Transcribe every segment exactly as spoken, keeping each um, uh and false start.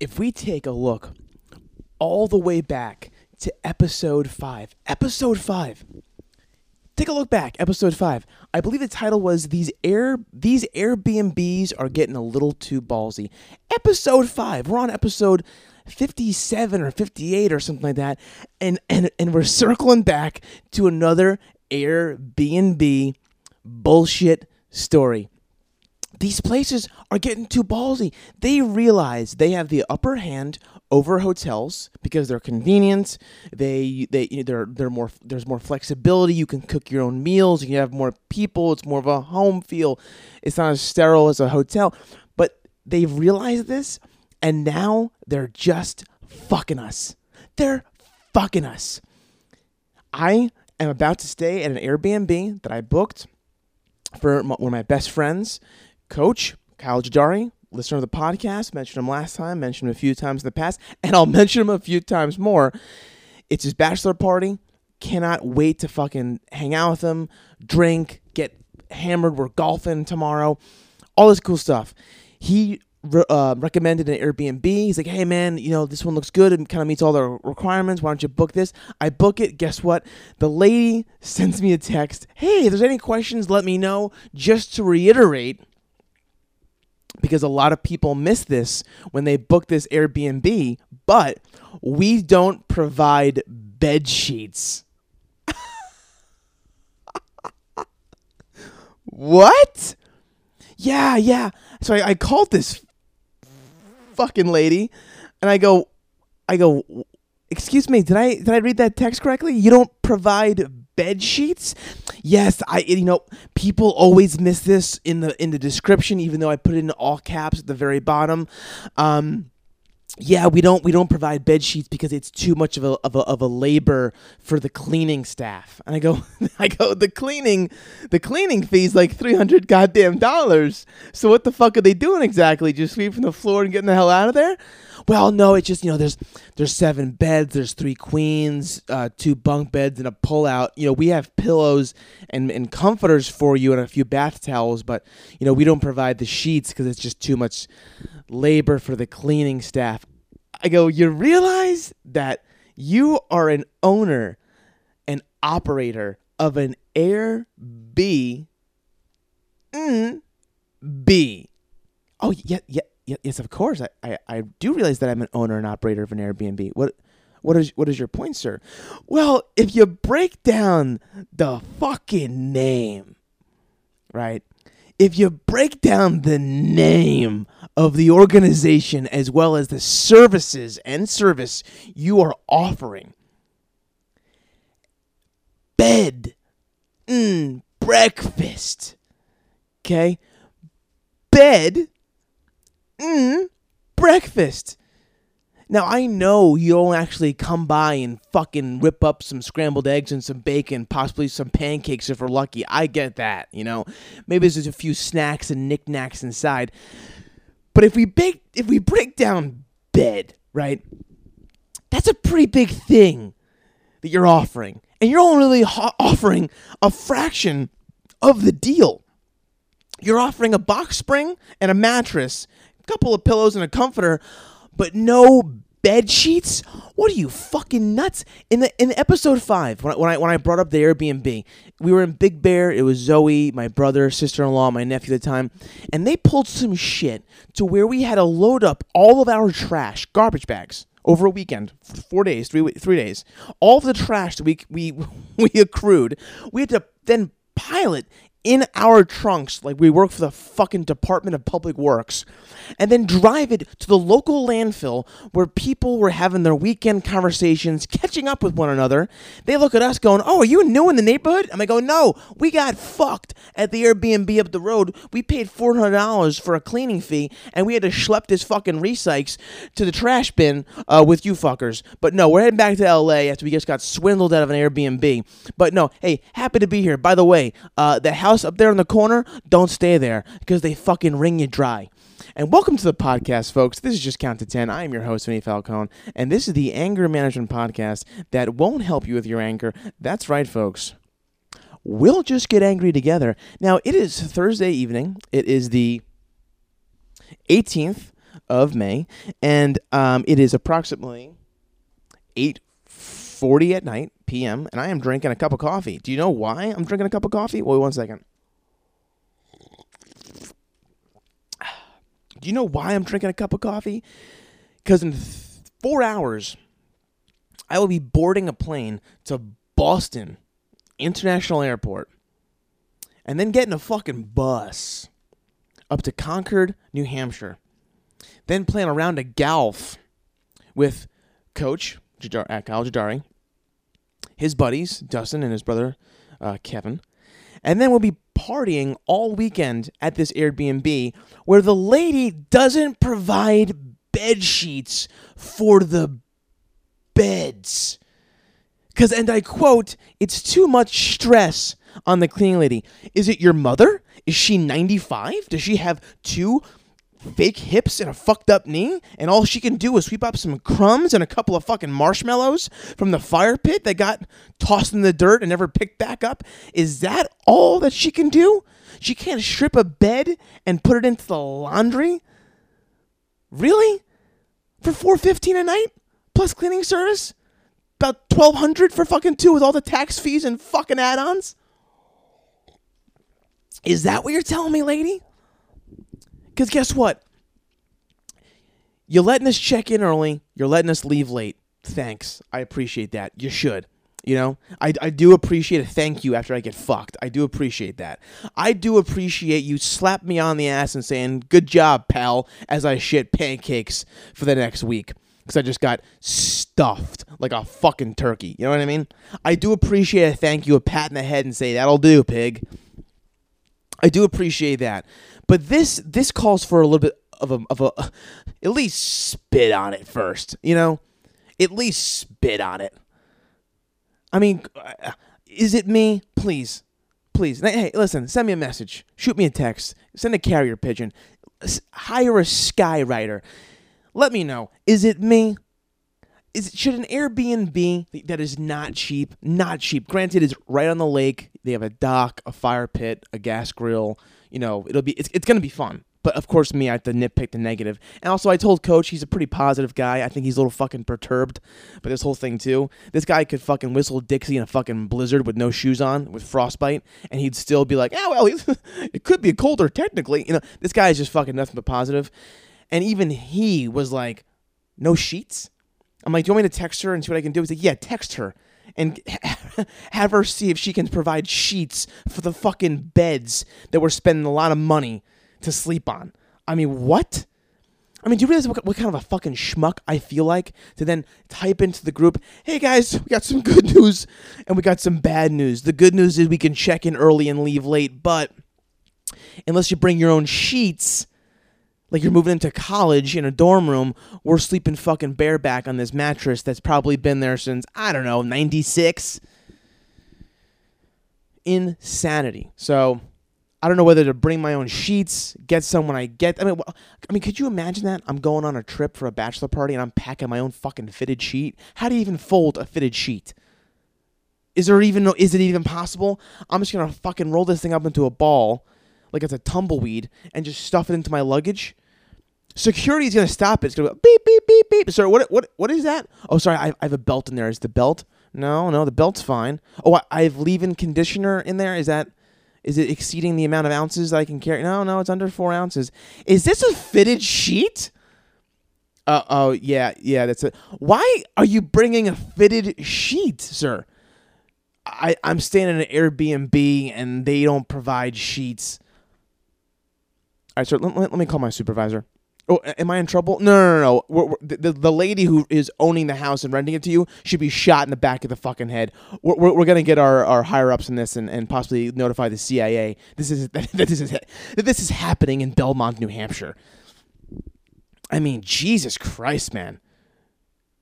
if we take a look all the way back to episode five, episode five, take a look back, episode five, I believe the title was These Air These Airbnbs Are Getting a Little Too Ballsy. Episode five, we're on episode fifty-seven or fifty-eight or something like that, and, and, and we're circling back to another Airbnb bullshit story. These places are getting too ballsy. They realize they have the upper hand over hotels because they're convenient. They they they're they're more there's more flexibility. You can cook your own meals. You can have more people. It's more of a home feel. It's not as sterile as a hotel. But they've realized this, and now they're just fucking us. They're fucking us. I am about to stay at an Airbnb that I booked for my, one of my best friends. Coach, Kyle Jadari, listener of the podcast, mentioned him last time, mentioned him a few times in the past, and I'll mention him a few times more. It's his bachelor party. Cannot wait to fucking hang out with him, drink, get hammered. We're golfing tomorrow. All this cool stuff. He uh, recommended an Airbnb. He's like, hey, man, you know, this one looks good and kind of meets all the requirements. Why don't you book this? I book it. Guess what? The lady sends me a text. Hey, if there's any questions, let me know. Just to reiterate, because a lot of people miss this when they book this Airbnb, but we don't provide bed sheets. What? Yeah, yeah. So I, I called this fucking lady, and I go, I go, excuse me, did I did I read that text correctly? You don't provide bed sheets? Yes, I you know, people always miss this in the in the description, even though I put it in all caps at the very bottom. Um, yeah, we don't we don't provide bed sheets because it's too much of a of a of a labor for the cleaning staff. And I go I go the cleaning the cleaning fee's like three hundred goddamn dollars. So what the fuck are they doing exactly? Just sweeping the floor and getting the hell out of there? Well, no, it's just, you know, there's there's seven beds, there's three queens, uh, two bunk beds, and a pullout. You know, we have pillows and, and comforters for you and a few bath towels, but, you know, we don't provide the sheets because it's just too much labor for the cleaning staff. I go, you realize that you are an owner, an operator of an Airbnb. Oh, yeah, yeah. Yes, of course. I, I, I do realize that I'm an owner and operator of an Airbnb. What what is what is your point, sir? Well, if you break down the fucking name, right? If you break down the name of the organization as well as the services and service you are offering, bed, mm, breakfast, okay? Bed. Mm, breakfast. Now, I know you don't actually come by and fucking rip up some scrambled eggs and some bacon, possibly some pancakes if we're lucky. I get that, you know. Maybe there's a few snacks and knickknacks inside. But if we bake, if we break down bed, right, that's a pretty big thing that you're offering. And you're only really ho- offering a fraction of the deal. You're offering a box spring and a mattress, couple of pillows and a comforter, but no bed sheets? What are you, fucking nuts? In the in episode five, when I, when I when I brought up the Airbnb, we were in Big Bear. It was Zoe, my brother, sister-in-law, my nephew at the time, and they pulled some shit to where we had to load up all of our trash, garbage bags, over a weekend, four days, three three days, all of the trash that we we we accrued. We had to then pile it in our trunks, like we work for the fucking Department of Public Works, and then drive it to the local landfill where people were having their weekend conversations, catching up with one another. They look at us going, oh, are you new in the neighborhood? And I go, no, we got fucked at the Airbnb up the road. We paid four hundred dollars for a cleaning fee, and we had to schlep this fucking recycles to the trash bin uh, with you fuckers. But no, we're heading back to L A after we just got swindled out of an Airbnb. But no, hey, happy to be here. By the way, uh, the house House up there in the corner, don't stay there because they fucking wring you dry. And welcome to the podcast, folks. This is Just Count to ten. I am your host, Vinny Falcone, and this is the Anger Management Podcast that won't help you with your anger. That's right, folks. We'll just get angry together. Now, it is Thursday evening. It is the eighteenth of May, and um, it is approximately eight forty at night p m, and I am drinking a cup of coffee. Do you know why I'm drinking a cup of coffee? Wait one second. Do you know why I'm drinking a cup of coffee? Because in th- four hours, I will be boarding a plane to Boston International Airport and then getting a fucking bus up to Concord, New Hampshire. Then playing a round of golf with Coach Jadar- Kyle Jadari, his buddies, Dustin and his brother, uh, Kevin. And then we'll be partying all weekend at this Airbnb where the lady doesn't provide bed sheets for the beds. Because, and I quote, it's too much stress on the cleaning lady. Is it your mother? Is she ninety-five? Does she have two fake hips and a fucked up knee? And all she can do is sweep up some crumbs and a couple of fucking marshmallows from the fire pit that got tossed in the dirt and never picked back up? Is that all that she can do? She can't strip a bed and put it into the laundry? Really? For four fifteen a night? Plus cleaning service? About twelve hundred for fucking two with all the tax fees and fucking add-ons? Is that what you're telling me, lady? Because guess what? You're letting us check in early. You're letting us leave late. Thanks. I appreciate that. You should. You know? I, I do appreciate a thank you after I get fucked. I do appreciate that. I do appreciate you slapping me on the ass and saying, good job, pal, as I shit pancakes for the next week. Because I just got stuffed like a fucking turkey. You know what I mean? I do appreciate a thank you, a pat in the head and say, that'll do, pig. I do appreciate that. But this this calls for a little bit of a, of a uh, at least spit on it first, you know? At least spit on it. I mean, is it me? Please. Please. Hey, listen, send me a message. Shoot me a text. Send a carrier pigeon. Hire a skywriter. Let me know. Is it me? Is it, should an Airbnb that is not cheap, not cheap, granted it's right on the lake, they have a dock, a fire pit, a gas grill, you know, it'll be, it's, it's going to be fun. But of course me, I have to nitpick the negative. And also I told Coach, he's a pretty positive guy, I think he's a little fucking perturbed by this whole thing too. This guy could fucking whistle Dixie in a fucking blizzard with no shoes on, with frostbite, and he'd still be like, ah, well, it could be colder technically. You know, this guy is just fucking nothing but positive. And even he was like, no sheets? I'm like, do you want me to text her and see what I can do? He's like, yeah, text her and have her see if she can provide sheets for the fucking beds that we're spending a lot of money to sleep on. I mean, what? I mean, do you realize what, what kind of a fucking schmuck I feel like to then type into the group, hey guys, we got some good news and we got some bad news. The good news is we can check in early and leave late, but unless you bring your own sheets, like you're moving into college in a dorm room, we're sleeping fucking bareback on this mattress that's probably been there since, I don't know, ninety-six. Insanity. So I don't know whether to bring my own sheets, get someone I get. I mean, I mean, could you imagine that? I'm going on a trip for a bachelor party and I'm packing my own fucking fitted sheet. How do you even fold a fitted sheet? Is there even, is it even possible? I'm just going to fucking roll this thing up into a ball like it's a tumbleweed, and just stuff it into my luggage. Security's going to stop it. It's going to go beep, beep, beep, beep. Sorry, what what what is that? Oh, sorry, I, I have a belt in there. Is the belt? No, no, the belt's fine. Oh, I, I have leave-in conditioner in there. Is that? Is it exceeding the amount of ounces that I can carry? No, no, it's under four ounces. Is this a fitted sheet? Uh, oh, yeah, yeah, that's it. Why are you bringing a fitted sheet, sir? I, I'm staying in an Airbnb, and they don't provide sheets. All right, sir, let, let me call my supervisor. Oh, am I in trouble? No, no, no, no. We're, we're, the, the lady who is owning the house and renting it to you should be shot in the back of the fucking head. We're, we're, we're going to get our, our higher-ups in this and, and possibly notify the C I A this is, that, this is, that this is happening in Belmont, New Hampshire. I mean, Jesus Christ, man.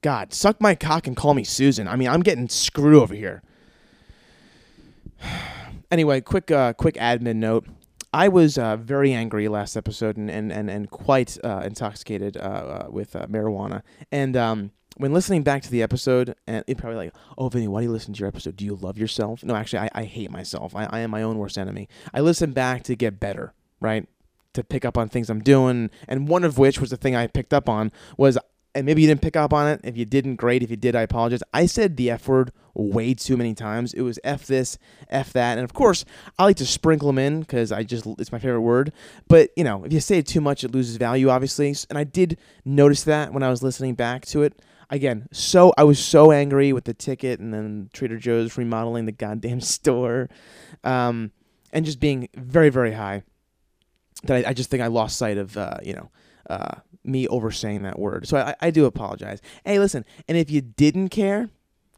God, suck my cock and call me Susan. I mean, I'm getting screwed over here. Anyway, quick, uh, quick admin note. I was uh, very angry last episode and and, and, and quite uh, intoxicated uh, uh, with uh, marijuana. And um, when listening back to the episode, and it probably like, oh, Vinny, why do you listen to your episode? Do you love yourself? No, actually, I, I hate myself. I, I am my own worst enemy. I listen back to get better, right? to pick up on things I'm doing. And one of which was the thing I picked up on was, and maybe you didn't pick up on it. If you didn't, great. If you did, I apologize. I said the F word way too many times. It was F this, F that. And of course, I like to sprinkle them in because I just, it's my favorite word. But, you know, if you say it too much, it loses value, obviously. And I did notice that when I was listening back to it. Again, so I was so angry with the ticket and then Trader Joe's remodeling the goddamn store, um, and just being very, very high that I, I just think I lost sight of, uh, you know, uh, me oversaying that word. So I, I do apologize. Hey, listen, and if you didn't care,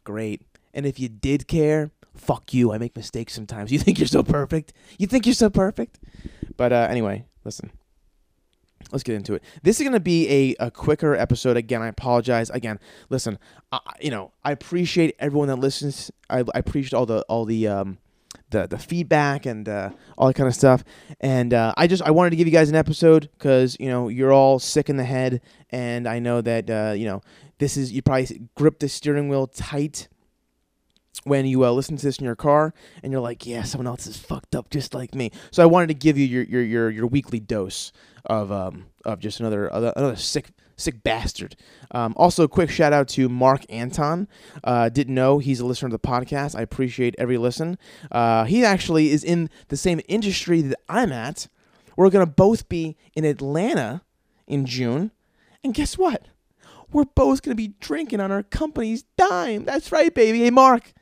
great. And if you did care, fuck you. I make mistakes sometimes. You think you're so perfect? You think you're so perfect? But uh, anyway, listen. Let's get into it. This is going to be a, a quicker episode. Again, I apologize. Again, listen, I, you know, I appreciate everyone that listens. I, I appreciate all the all the um, the, the feedback and uh, all that kind of stuff. And uh, I just I wanted to give you guys an episode because, you know, you're all sick in the head. And I know that, uh, you know, this is, you probably grip the steering wheel tight when you uh, listen to this in your car, and you're like, yeah, someone else is fucked up just like me. So I wanted to give you your your your, your weekly dose of um of just another another sick sick bastard. Um, also, a quick shout out to Mark Anton. Uh, didn't know he's a listener to the podcast. I appreciate every listen. Uh, he actually is in the same industry that I'm at. We're gonna both be in Atlanta in June, and guess what? We're both gonna be drinking on our company's dime. That's right, baby. Hey, Mark.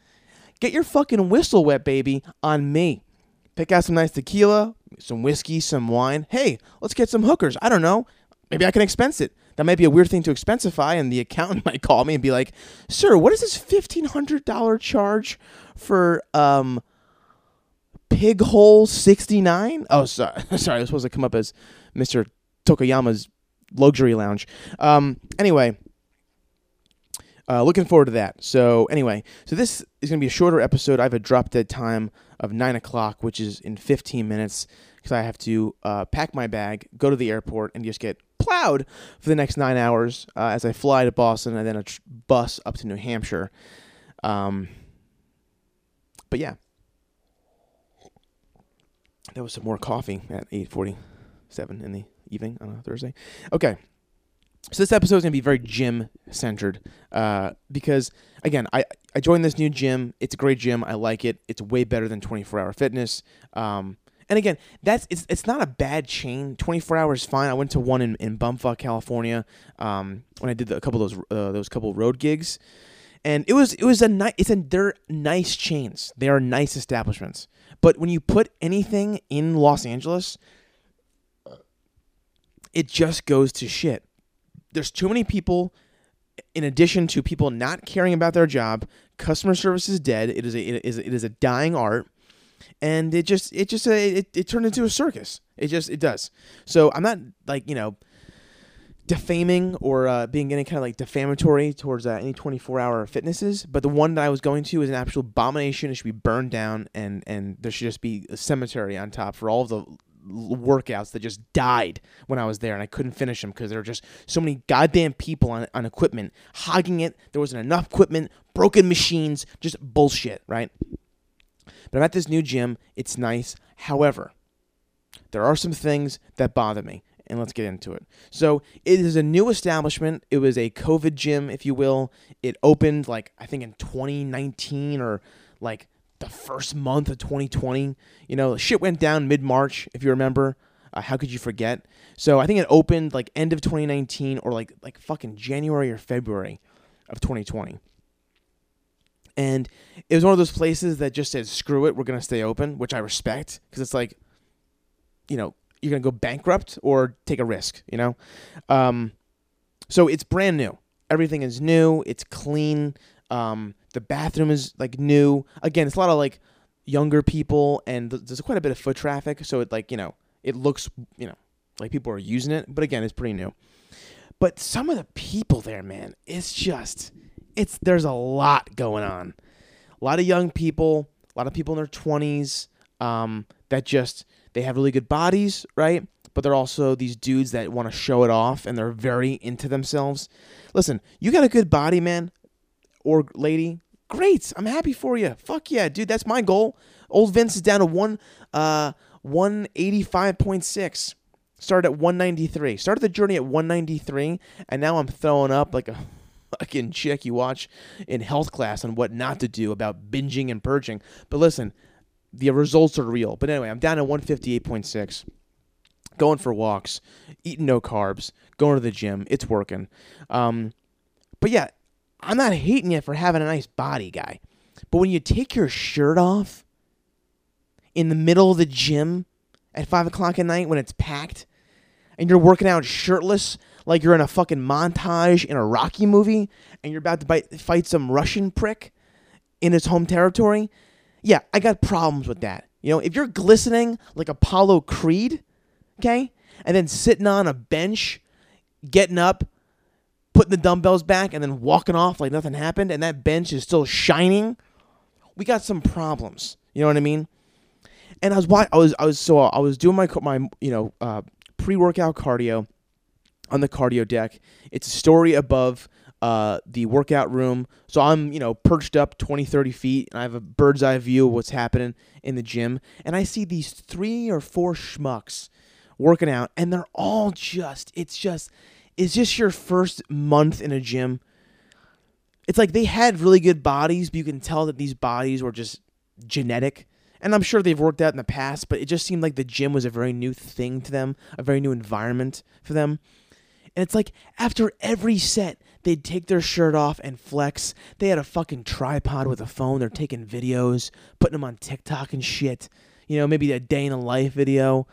Get your fucking whistle wet, baby, on me. Pick out some nice tequila, some whiskey, some wine. Hey, let's get some hookers. I don't know. Maybe I can expense it. That might be a weird thing to expensify, and the accountant might call me and be like, sir, what is this fifteen hundred dollars charge for um, pig hole sixty-nine? Oh, sorry. sorry, I was supposed to come up as Mister Tokoyama's Luxury Lounge. Um, anyway. Uh, looking forward to that. So anyway, so this is going to be a shorter episode. I have a drop dead time of nine o'clock, which is in fifteen minutes, because I have to uh, pack my bag, go to the airport, and just get plowed for the next nine hours uh, as I fly to Boston and then a tr- bus up to New Hampshire. Um, but yeah, there was some more coffee at eight forty-seven in the evening on a Thursday. Okay. So this episode is going to be very gym-centered uh, because, again, I, I joined this new gym. It's a great gym. I like it. It's way better than twenty-four hour fitness. Um, and, again, that's it's it's not a bad chain. twenty-four hour is fine. I went to one in, in Bumfuck, California um, when I did the, a couple of those uh, those couple road gigs. And it was it was a nice it's a they're nice chains. They are nice establishments. But when you put anything in Los Angeles, it just goes to shit. There's too many people, in addition to people not caring about their job. Customer service is dead. It is a, it is it is a dying art, and it just it just it it turned into a circus. It just it does. So I'm not like you know defaming or uh, being any kind of like defamatory towards uh, any twenty-four hour fitnesses, but the one that I was going to is an actual abomination. It should be burned down, and and there should just be a cemetery on top for all of the workouts that just died when I was there, and I couldn't finish them because there were just so many goddamn people on, on equipment hogging it. There wasn't enough equipment, broken machines, just bullshit, right? But I'm at this new gym. It's nice. However, there are some things that bother me, and let's get into it. So it is a new establishment. It was a COVID gym, if you will. It opened like I think in twenty nineteen or like the first month of twenty twenty. You know, shit went down mid-March, if you remember. Uh, how could you forget? So I think it opened like end of twenty nineteen or like like fucking January or February of twenty twenty. And it was one of those places that just said, screw it, we're going to stay open, which I respect because it's like, you know, you're going to go bankrupt or take a risk, you know? Um, so it's brand new. Everything is new. It's clean. Um, the bathroom is like new. Again, it's a lot of like younger people, and th- there's quite a bit of foot traffic. So it like, you know, it looks, you know, like people are using it, but again, it's pretty new. But some of the people there, man, it's just, it's, there's a lot going on. A lot of young people, a lot of people in their twenties, um, that just, they have really good bodies, right? But they're also these dudes that want to show it off, and they're very into themselves. Listen, you got a good body, man. Or lady, great! I'm happy for you. Fuck yeah, dude. That's my goal. Old Vince is down to one, uh, one eighty-five point six. Started at one ninety-three. Started the journey at one ninety-three, and now I'm throwing up like a fucking chick you watch in health class on what not to do about binging and purging. But listen, the results are real. But anyway, I'm down at one fifty-eight point six. Going for walks, eating no carbs, going to the gym. It's working. Um, but yeah, I'm not hating you for having a nice body, guy. But when you take your shirt off in the middle of the gym at five o'clock at night when it's packed and you're working out shirtless like you're in a fucking montage in a Rocky movie and you're about to bite, fight some Russian prick in his home territory, yeah, I got problems with that. You know, if you're glistening like Apollo Creed, okay, and then sitting on a bench, getting up, putting the dumbbells back, and then walking off like nothing happened, and that bench is still shining, we got some problems. You know what I mean? And I was, I was, I was, so I was doing my, my, you know, uh, pre-workout cardio on the cardio deck. It's a story above uh, the workout room, so I'm, you know, perched up twenty, thirty feet, and I have a bird's eye view of what's happening in the gym, and I see these three or four schmucks working out, and they're all just, it's just, is this your first month in a gym? It's like they had really good bodies, but you can tell that these bodies were just genetic. And I'm sure they've worked out in the past, but it just seemed like the gym was a very new thing to them, a very new environment for them. And it's like after every set, they'd take their shirt off and flex. They had a fucking tripod with a phone. They're taking videos, putting them on TikTok and shit. You know, maybe a day in a life video,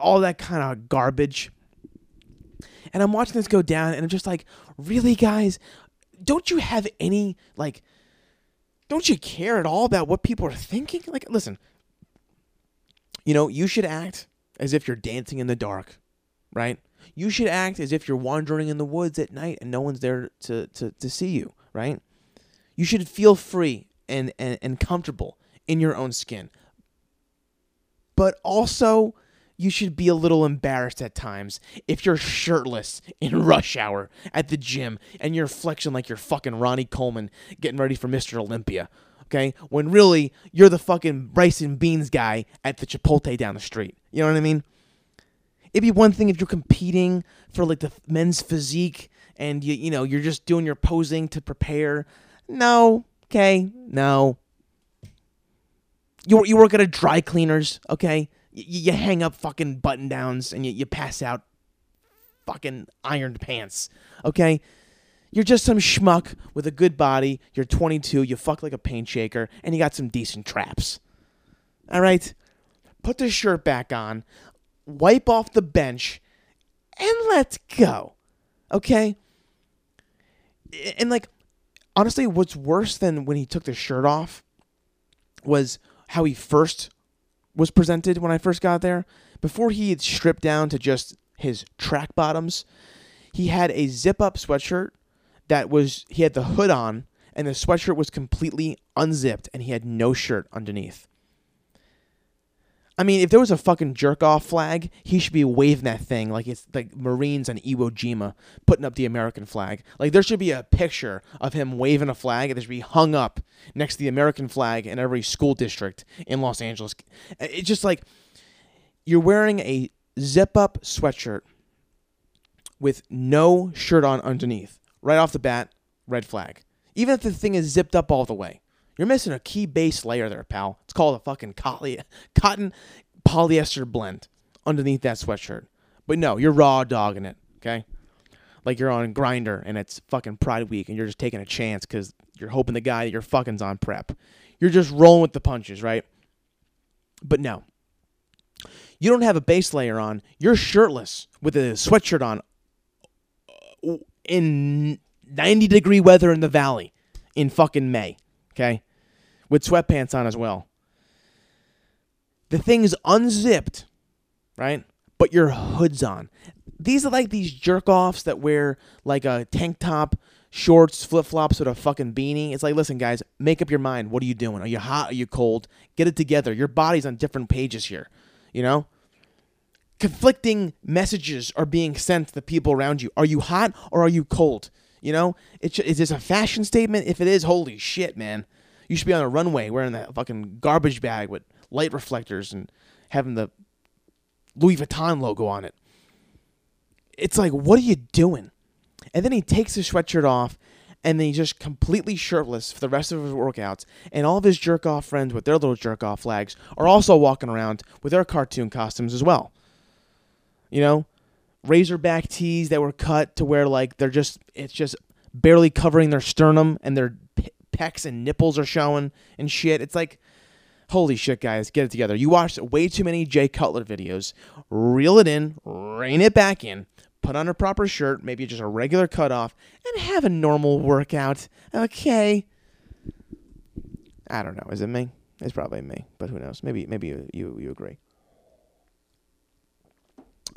all that kind of garbage. And I'm watching this go down, and I'm just like, really, guys? Don't you have any, like, don't you care at all about what people are thinking? Like, listen, you know, you should act as if you're dancing in the dark, right? You should act as if you're wandering in the woods at night and no one's there to to, to see you, right? You should feel free and, and, and comfortable in your own skin. But also, you should be a little embarrassed at times if you're shirtless in rush hour at the gym and you're flexing like you're fucking Ronnie Coleman getting ready for Mister Olympia, okay? When really, you're the fucking rice and beans guy at the Chipotle down the street. You know what I mean? It'd be one thing if you're competing for, like, the men's physique and, you, you know, you're just doing your posing to prepare. No, okay, no. You, you work at a dry cleaners, okay? You hang up fucking button downs and you, you pass out fucking ironed pants, okay? You're just some schmuck with a good body. You're twenty-two. You fuck like a paint shaker, and you got some decent traps. All right? Put the shirt back on. Wipe off the bench, and let's go, okay? And, like, honestly, what's worse than when he took the shirt off was how he first was presented when I first got there. Before he had stripped down to just his track bottoms, he had a zip-up sweatshirt that was, he had the hood on, and the sweatshirt was completely unzipped, and he had no shirt underneath. I mean, if there was a fucking jerk-off flag, he should be waving that thing like it's like Marines on Iwo Jima putting up the American flag. Like, there should be a picture of him waving a flag, and it should be hung up next to the American flag in every school district in Los Angeles. It's just like you're wearing a zip-up sweatshirt with no shirt on underneath. Right off the bat, red flag. Even if the thing is zipped up all the way. You're missing a key base layer there, pal. It's called a fucking cotton polyester blend underneath that sweatshirt. But no, you're raw dogging it, okay? Like you're on Grindr and it's fucking Pride Week and you're just taking a chance because you're hoping the guy that you're fucking's on prep. You're just rolling with the punches, right? But no. You don't have a base layer on. You're shirtless with a sweatshirt on in ninety degree weather in the valley in fucking May, okay? With sweatpants on as well. The thing is unzipped, right? But your hood's on. These are like these jerk-offs that wear like a tank top, shorts, flip-flops with a fucking beanie. It's like, listen, guys, make up your mind. What are you doing? Are you hot? Are you cold? Get it together. Your body's on different pages here, you know? Conflicting messages are being sent to the people around you. Are you hot or are you cold? You know? It's, is this a fashion statement? If it is, holy shit, man. You should be on a runway wearing that fucking garbage bag with light reflectors and having the Louis Vuitton logo on it. it's like, what are you doing? And then he takes his sweatshirt off, and then he's just completely shirtless for the rest of his workouts. And all of his jerk-off friends with their little jerk-off flags are also walking around with their cartoon costumes as well. You know, Razorback tees that were cut to where, like, they're just, it's just barely covering their sternum, and their pe- pecs and nipples are showing and shit. It's like, holy shit, guys, get it together. You watched way too many Jay Cutler videos. Reel it in, rein it back in, put on a proper shirt, maybe just a regular cutoff, and have a normal workout, okay? I don't know. Is it me? It's probably me, but who knows? Maybe maybe you, you, you agree.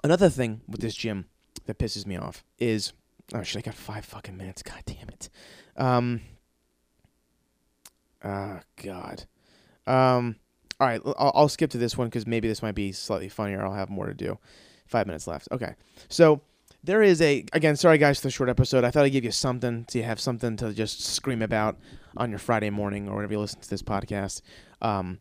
Another thing with this gym that pisses me off is... Oh, shit, I got five fucking minutes. God damn it. Um, oh, God. Um, all right, I'll, I'll skip to this one because maybe this might be slightly funnier. I'll have more to do. Five minutes left. Okay. So there is a, again, sorry guys for the short episode. I thought I'd give you something so you have something to just scream about on your Friday morning or whenever you listen to this podcast. Um,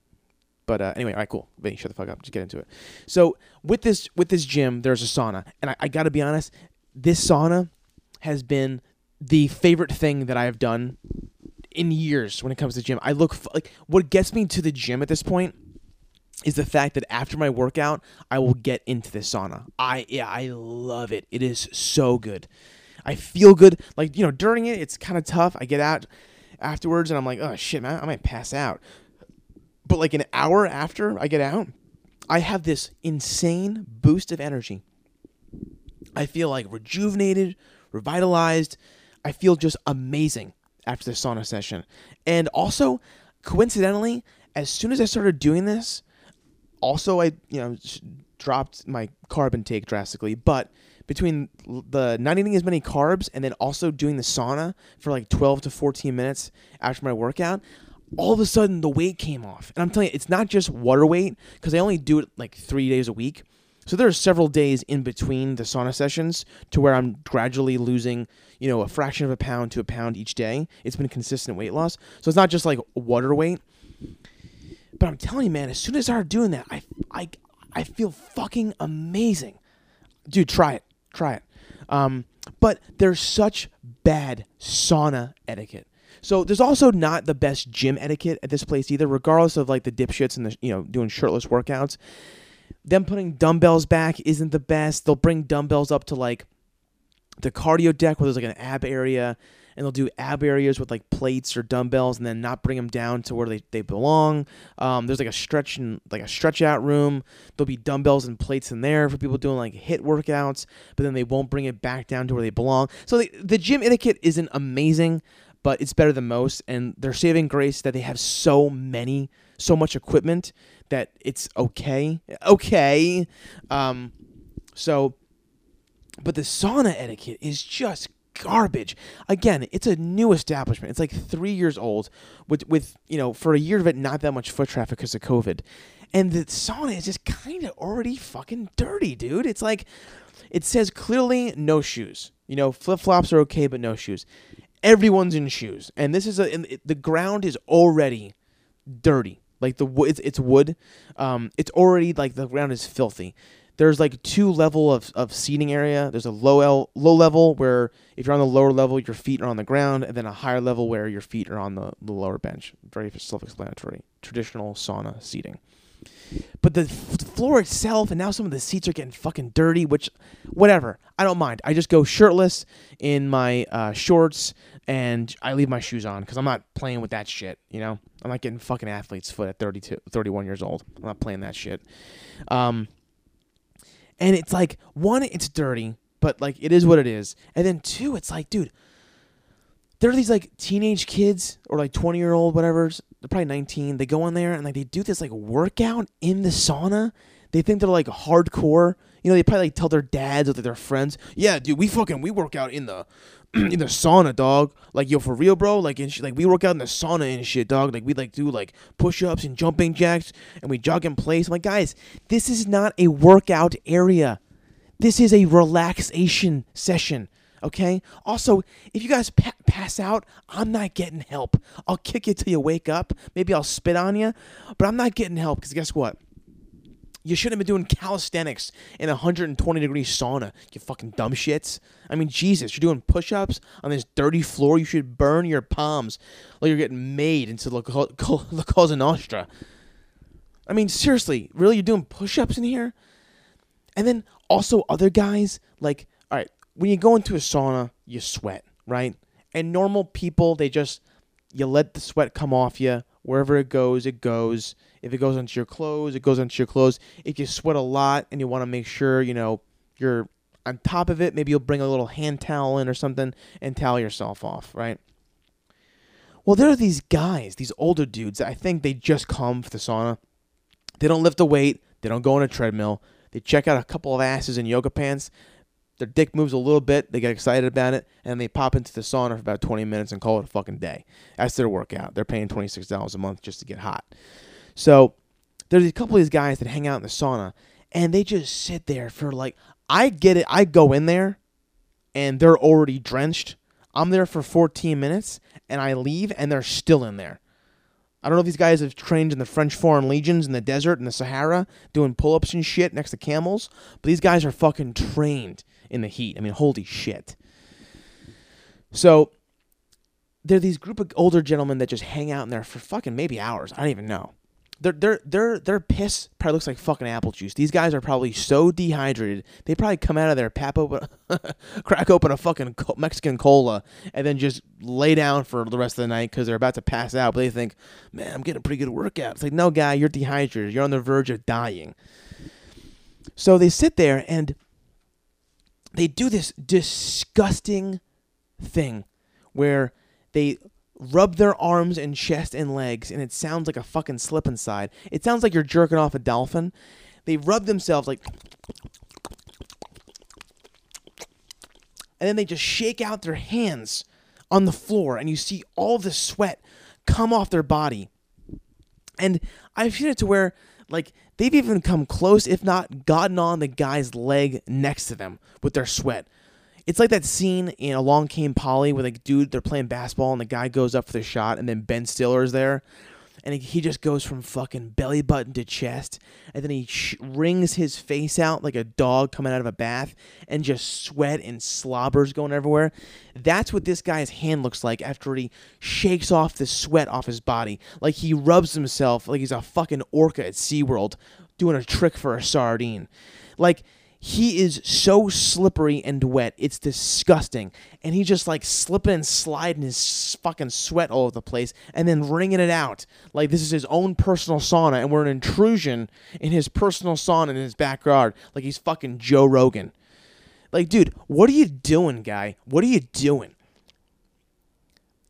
but uh, anyway, all right, cool. Wait, shut the fuck up. Just get into it. So with this with this gym, there's a sauna. And I, I got to be honest, this sauna has been the favorite thing that I have done in years when it comes to gym. I look, f- like, what gets me to the gym at this point is the fact that after my workout, I will get into the sauna. I yeah, I love it. It is so good. I feel good. Like, you know, during it, it's kind of tough. I get out afterwards, and I'm like, oh, shit, man, I might pass out. But, like, an hour after I get out, I have this insane boost of energy. I feel, like, rejuvenated, revitalized. I feel just amazing after the sauna session. And also, coincidentally, as soon as I started doing this, also, I, you know, dropped my carb intake drastically, but between the not eating as many carbs and then also doing the sauna for like twelve to fourteen minutes after my workout, all of a sudden the weight came off. And I'm telling you, it's not just water weight, because I only do it like three days a week. So there are several days in between the sauna sessions to where I'm gradually losing, you know, a fraction of a pound to a pound each day. It's been consistent weight loss. So it's not just like water weight. But I'm telling you, man, as soon as I started doing that, I, I, I feel fucking amazing. Dude, try it. Try it. Um, but there's such bad sauna etiquette. So there's also not the best gym etiquette at this place either, regardless of like the dipshits and the, you know, doing shirtless workouts. Them putting dumbbells back isn't the best. They'll bring dumbbells up to like the cardio deck where there's like an ab area, and they'll do ab areas with like plates or dumbbells and then not bring them down to where they, they belong. Um, there's like a stretch and like a stretch out room. There'll be dumbbells and plates in there for people doing like HIIT workouts, but then they won't bring it back down to where they belong. So the, the gym etiquette isn't amazing, but it's better than most. And they're saving grace that they have so many, so much equipment that it's okay. Okay. Um, so, but the sauna etiquette is just garbage. Again, it's a new establishment. It's like three years old with, with you know, for a year of it, not that much foot traffic because of COVID. And the sauna is just kind of already fucking dirty, dude. It's like, it says clearly no shoes. You know, flip-flops are okay, but no shoes. Everyone's in shoes. And this is a, and it, the ground is already dirty. Like, the it's, it's wood. Um, it's already, like, the ground is filthy. There's like two level of, of seating area. There's a low el- low level where if you're on the lower level, your feet are on the ground, and then a higher level where your feet are on the, the lower bench. Very self-explanatory. Traditional sauna seating. But the f- floor itself, and now some of the seats are getting fucking dirty, which, whatever. I don't mind. I just go shirtless in my uh, shorts, and I leave my shoes on because I'm not playing with that shit, you know? I'm not getting fucking athlete's foot at thirty-two, thirty-one years old. I'm not playing that shit. Um... And it's like, one, it's dirty, but, like, it is what it is. And then, two, it's like, dude, there are these, like, teenage kids or, like, twenty-year-old, whatever. They're probably nineteen. They go in there and, like, they do this, like, workout in the sauna. They think they're, like, hardcore. You know, they probably, like, tell their dads or their friends, yeah, dude, we fucking, we work out in the in the sauna, dog. Like, yo, for real, bro. Like, and sh- like we work out in the sauna and shit, dog. Like, we, like, do, like, push-ups and jumping jacks, and we jog in place. I'm like, guys, this is not a workout area. This is a relaxation session, okay? Also, if you guys pa- pass out, I'm not getting help. I'll kick you till you wake up. Maybe I'll spit on you, but I'm not getting help because guess what? You shouldn't have been doing calisthenics in a one hundred twenty degree sauna, you fucking dumb shits. I mean, Jesus, you're doing push-ups on this dirty floor. You should burn your palms like you're getting made into La, Co- Co- La Cosa Nostra. I mean, seriously, really? You're doing push-ups in here? And then also other guys, like, all right, when you go into a sauna, you sweat, right? And normal people, they just, you let the sweat come off you. Wherever it goes, it goes. If it goes onto your clothes, it goes onto your clothes. If you sweat a lot and you want to make sure, you know, you're on top of it, maybe you'll bring a little hand towel in or something and towel yourself off, right? Well, there are these guys, these older dudes, that I think they just come for the sauna. They don't lift a weight. They don't go on a treadmill. They check out a couple of asses in yoga pants. Their dick moves a little bit. They get excited about it. And they pop into the sauna for about twenty minutes and call it a fucking day. That's their workout. They're paying twenty-six dollars a month just to get hot. So there's a couple of these guys that hang out in the sauna. And they just sit there for like, I get it. I go in there and they're already drenched. I'm there for fourteen minutes and I leave and they're still in there. I don't know if these guys have trained in the French Foreign Legions in the desert in the Sahara doing pull-ups and shit next to camels, but these guys are fucking trained in the heat. I mean, holy shit. So there are these group of older gentlemen that just hang out in there for fucking maybe hours. I don't even know. Their their their their piss probably looks like fucking apple juice. These guys are probably so dehydrated they probably come out of their pap open, crack open a fucking Mexican cola and then just lay down for the rest of the night because they're about to pass out. But they think, man, I'm getting a pretty good workout. It's like, no, guy, you're dehydrated. You're on the verge of dying. So they sit there and they do this disgusting thing where they rub their arms and chest and legs, and it sounds like a fucking slip inside. It sounds like you're jerking off a dolphin. They rub themselves like, and then they just shake out their hands on the floor, and you see all the sweat come off their body. And I've seen it to where, like, they've even come close, if not gotten on the guy's leg next to them with their sweat. It's like that scene in Along Came Polly where the dude, they're playing basketball and the guy goes up for the shot and then Ben Stiller is there and he just goes from fucking belly button to chest and then he sh- wrings his face out like a dog coming out of a bath and just sweat and slobbers going everywhere. That's what this guy's hand looks like after he shakes off the sweat off his body. Like he rubs himself like he's a fucking orca at SeaWorld doing a trick for a sardine. Like, he is so slippery and wet. It's disgusting. And he's just like slipping and sliding his fucking sweat all over the place and then wringing it out. Like this is his own personal sauna and we're an intrusion in his personal sauna in his backyard. Like he's fucking Joe Rogan. Like, dude, what are you doing, guy? What are you doing?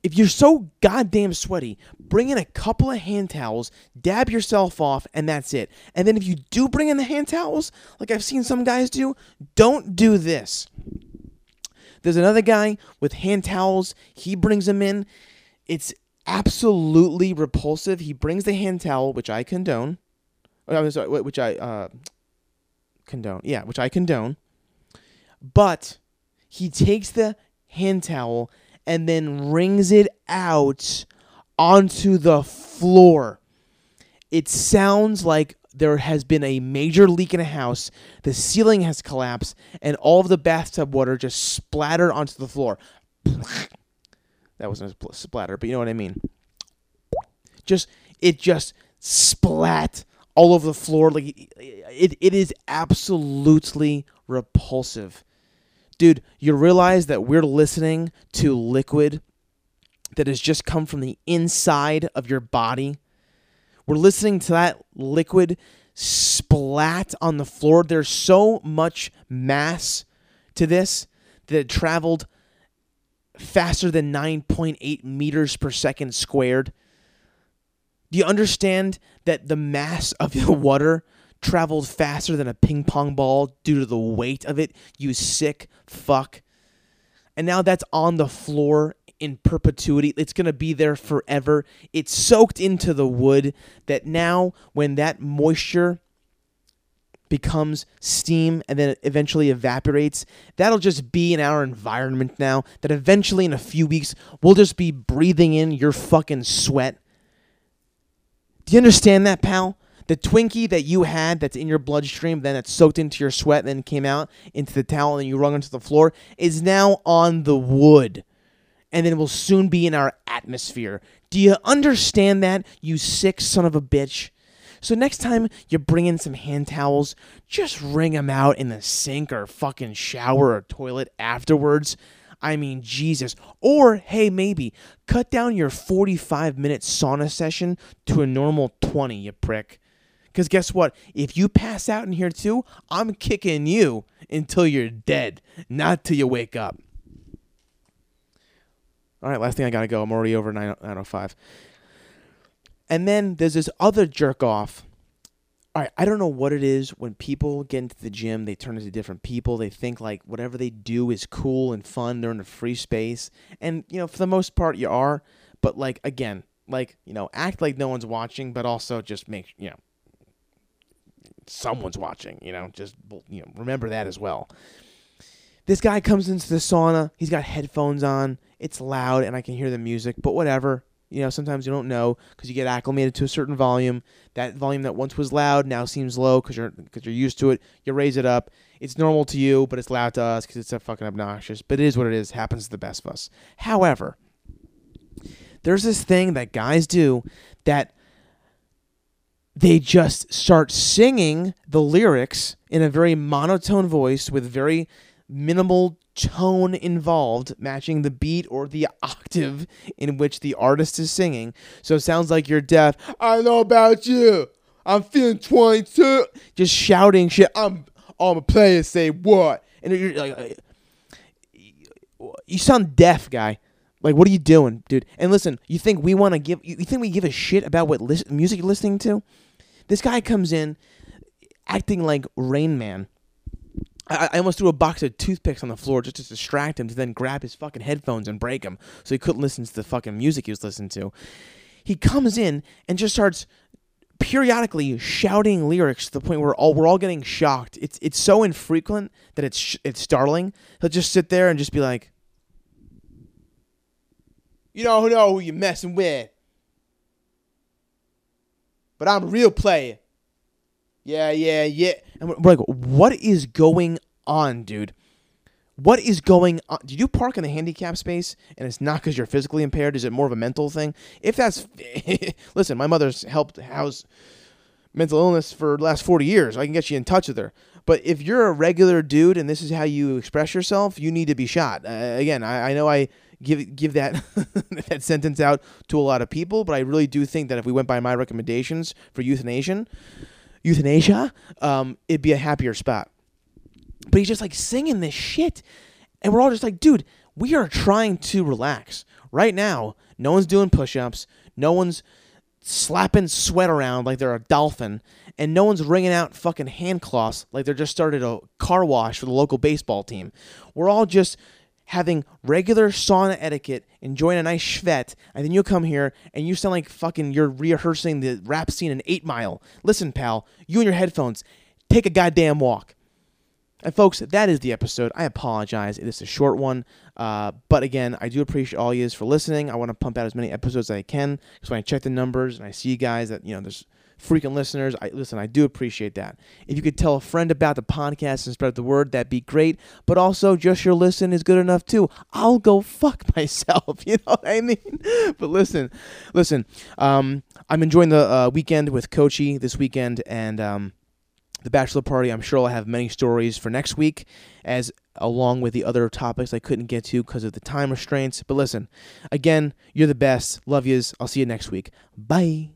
If you're so goddamn sweaty, bring in a couple of hand towels, dab yourself off, and that's it. And then if you do bring in the hand towels, like I've seen some guys do, don't do this. There's another guy with hand towels. He brings them in. It's absolutely repulsive. He brings the hand towel, which I condone. I'm sorry, which I uh, condone. Yeah, which I condone. But he takes the hand towel and then wrings it out onto the floor. It sounds like there has been a major leak in a house, the ceiling has collapsed, and all of the bathtub water just splattered onto the floor. That wasn't a splatter, but you know what I mean. Just, it just splat all over the floor. Like it, it is absolutely repulsive. Dude, you realize that we're listening to liquid that has just come from the inside of your body. We're listening to that liquid splat on the floor. There's so much mass to this that it traveled faster than nine point eight meters per second squared. Do you understand that the mass of the water traveled faster than a ping pong ball due to the weight of it, you sick fuck? And now that's on the floor in perpetuity. It's going to be there forever. It's soaked into the wood that now when that moisture becomes steam and then it eventually evaporates, that'll just be in our environment now, that eventually in a few weeks we'll just be breathing in your fucking sweat. Do you understand that, pal? the Twinkie that you had that's in your bloodstream, then it soaked into your sweat, then came out into the towel, and you wrung onto the floor, is now on the wood. And then it will soon be in our atmosphere. Do you understand that, you sick son of a bitch? So next time you bring in some hand towels, just wring them out in the sink or fucking shower or toilet afterwards. I mean, Jesus. Or, hey, maybe, cut down your forty-five minute sauna session to a normal twenty, you prick. Because guess what? If you pass out in here too, I'm kicking you until you're dead. Not till you wake up. All right, last thing I got to go. I'm already over nine oh five. And then there's this other jerk off. All right, I don't know what it is when people get into the gym, they turn into different people. They think like whatever they do is cool and fun. They're in a free space. And, you know, for the most part you are. But like, again, like, you know, act like no one's watching, but also just make, you know, someone's watching, you know, just, you know, remember that as well. This guy comes into the sauna. He's got headphones on. It's loud and I can hear the music, but whatever. You know, sometimes you don't know because you get acclimated to a certain volume. That volume that once was loud now seems low because you're, because you're used to it. You raise it up. It's normal to you, but it's loud to us because it's so fucking obnoxious. But it is what it is. Happens to the best of us. However, there's this thing that guys do that they just start singing the lyrics in a very monotone voice with very minimal tone involved, matching the beat or the octave in which the artist is singing. So it sounds like you're deaf. I know about you. I'm feeling twenty-two. Just shouting shit. I'm all my players say what? And you're like, you sound deaf, guy. Like, what are you doing, dude? And listen, you think we want to give? You think we give a shit about what lis- music you're listening to? This guy comes in acting like Rain Man. I almost threw a box of toothpicks on the floor just to distract him, to then grab his fucking headphones and break them so he couldn't listen to the fucking music he was listening to. He comes in and just starts periodically shouting lyrics to the point where all we're all getting shocked. It's it's so infrequent that it's it's startling. He'll just sit there and just be like, "You don't know who you're messing with, but I'm a real player." Yeah, yeah, yeah. And we're like, what is going on, dude? What is going on? Did you park in the handicap space and it's not because you're physically impaired? Is it more of a mental thing? If that's... Listen, my mother's helped house mental illness for the last forty years. I can get you in touch with her. But if you're a regular dude and this is how you express yourself, you need to be shot. Uh, again, I, I know I... Give give that that sentence out to a lot of people, but I really do think that if we went by my recommendations for euthanasia, euthanasia, um, it'd be a happier spot. But he's just like singing this shit, and we're all just like, dude, we are trying to relax right now. No one's doing push-ups. No one's slapping sweat around like they're a dolphin, and no one's wringing out fucking hand cloths like they're just started a car wash for the local baseball team. We're all just having regular sauna etiquette, enjoying a nice schvet, and then you come here and you sound like fucking you're rehearsing the rap scene in Eight Mile. Listen, pal, you and your headphones, take a goddamn walk. And folks, that is the episode. I apologize. It is a short one. Uh, but again, I do appreciate all you for listening. I want to pump out as many episodes as I can because when I check the numbers and I see you guys that, you know, there's freaking listeners, I listen, I do appreciate that. If you could tell a friend about the podcast and spread the word, that'd be great. But also, just your listen is good enough, too. I'll go fuck myself, you know what I mean? But listen, listen, um, I'm enjoying the uh, weekend with Kochi this weekend and um, the bachelor party. I'm sure I'll have many stories for next week, as along with the other topics I couldn't get to because of the time restraints. But listen, again, you're the best. Love yous. I'll see you next week. Bye.